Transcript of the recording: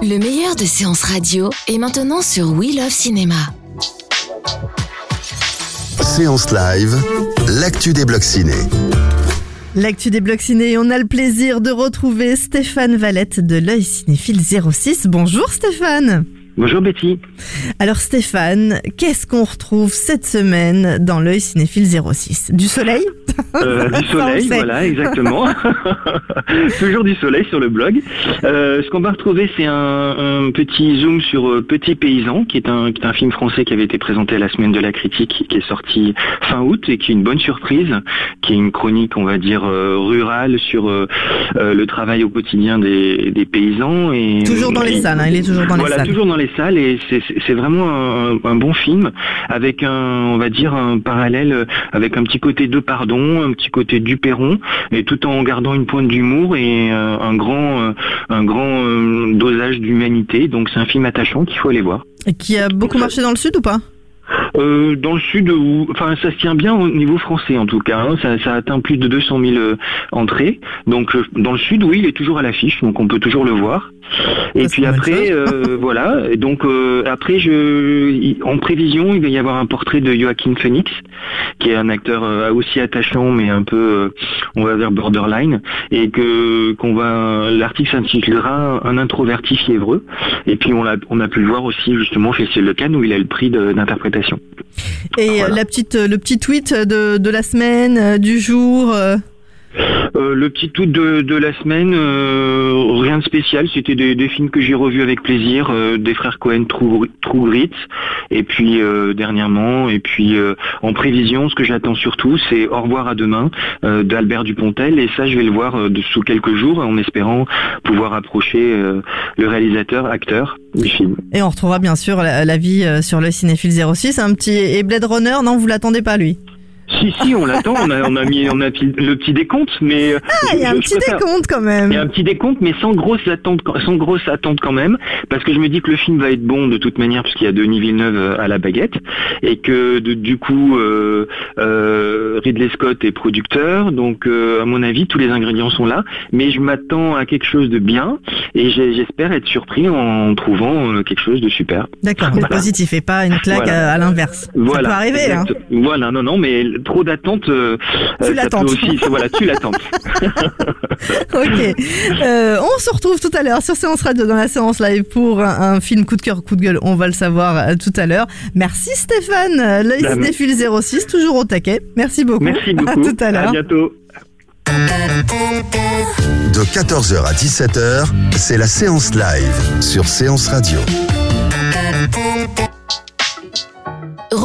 Le meilleur de Séance Radio est maintenant sur We Love Cinéma. Séance Live, l'actu des blocs ciné. L'actu des blocs ciné, on a le plaisir de retrouver Stéphane Valette de l'œil cinéphile 06. Bonjour Stéphane. Bonjour Betty. Alors Stéphane, qu'est-ce qu'on retrouve cette semaine dans l'œil cinéphile 06 ? Du soleil ? Du soleil, voilà, exactement. Toujours du soleil sur le blog. Ce qu'on va retrouver, c'est un petit zoom sur Petit Paysan, qui est un film français qui avait été présenté à la Semaine de la Critique, qui est sorti fin août et qui est une bonne surprise, qui est une chronique, on va dire, rurale sur le travail au quotidien des paysans. Et, toujours dans les salles, hein, il est toujours dans les salles. Voilà, toujours dans les salles, et c'est vraiment un bon film, avec on va dire un parallèle avec un petit côté de pardon, un petit côté du Perron, et tout en gardant une pointe d'humour et un grand dosage d'humanité. Donc c'est un film attachant qu'il faut aller voir. Et qui a beaucoup marché dans le Sud ou pas ? Dans le Sud, enfin ça se tient bien au niveau français en tout cas, hein, ça atteint plus de 200 000 entrées. Donc dans le Sud, oui, il est toujours à l'affiche, donc on peut toujours le voir. Et puis après, voilà. Et donc après, en prévision, il va y avoir un portrait de Joaquin Phoenix, qui est un acteur aussi attachant, mais un peu, on va dire borderline, et l'article s'intitulera Un introverti fiévreux. Et puis on a pu le voir aussi justement chez Céline Lecan où il a le prix d'interprétation. Et voilà. Le petit tweet de la semaine, du jour. Le petit tout de la semaine, rien de spécial, c'était des films que j'ai revus avec plaisir, des frères Cohen, True Grits, et puis dernièrement, et puis en prévision, ce que j'attends surtout, c'est Au revoir à demain d'Albert Dupontel, et ça je vais le voir sous quelques jours, en espérant pouvoir approcher le réalisateur, acteur du film. Et on retrouvera bien sûr l'avis sur le Cinéphile 06, et Blade Runner, non vous l'attendez pas lui ? Si, on l'attend, on a mis le petit décompte, mais... Ah, il y a un petit décompte quand même. Il y a un petit décompte, mais sans grosse attente quand même, parce que je me dis que le film va être bon de toute manière, puisqu'il y a Denis Villeneuve à la baguette, et que du coup, Ridley Scott est producteur, donc à mon avis, tous les ingrédients sont là, mais je m'attends à quelque chose de bien, et j'espère être surpris en trouvant quelque chose de super. D'accord, voilà. Positif, et pas une claque voilà. À l'inverse. Voilà. Ça peut arriver, hein. Voilà, non, mais... trop d'attente. Tu l'attends. Voilà, tu l'attends. Ok. On se retrouve tout à l'heure sur Séance Radio dans la séance live pour un film coup de cœur, coup de gueule. On va le savoir tout à l'heure. Merci Stéphane. L'œil cinéphile 06, toujours au taquet. Merci beaucoup. Merci beaucoup. À tout à l'heure. À bientôt. De 14h à 17h, c'est la séance live sur Séance Radio.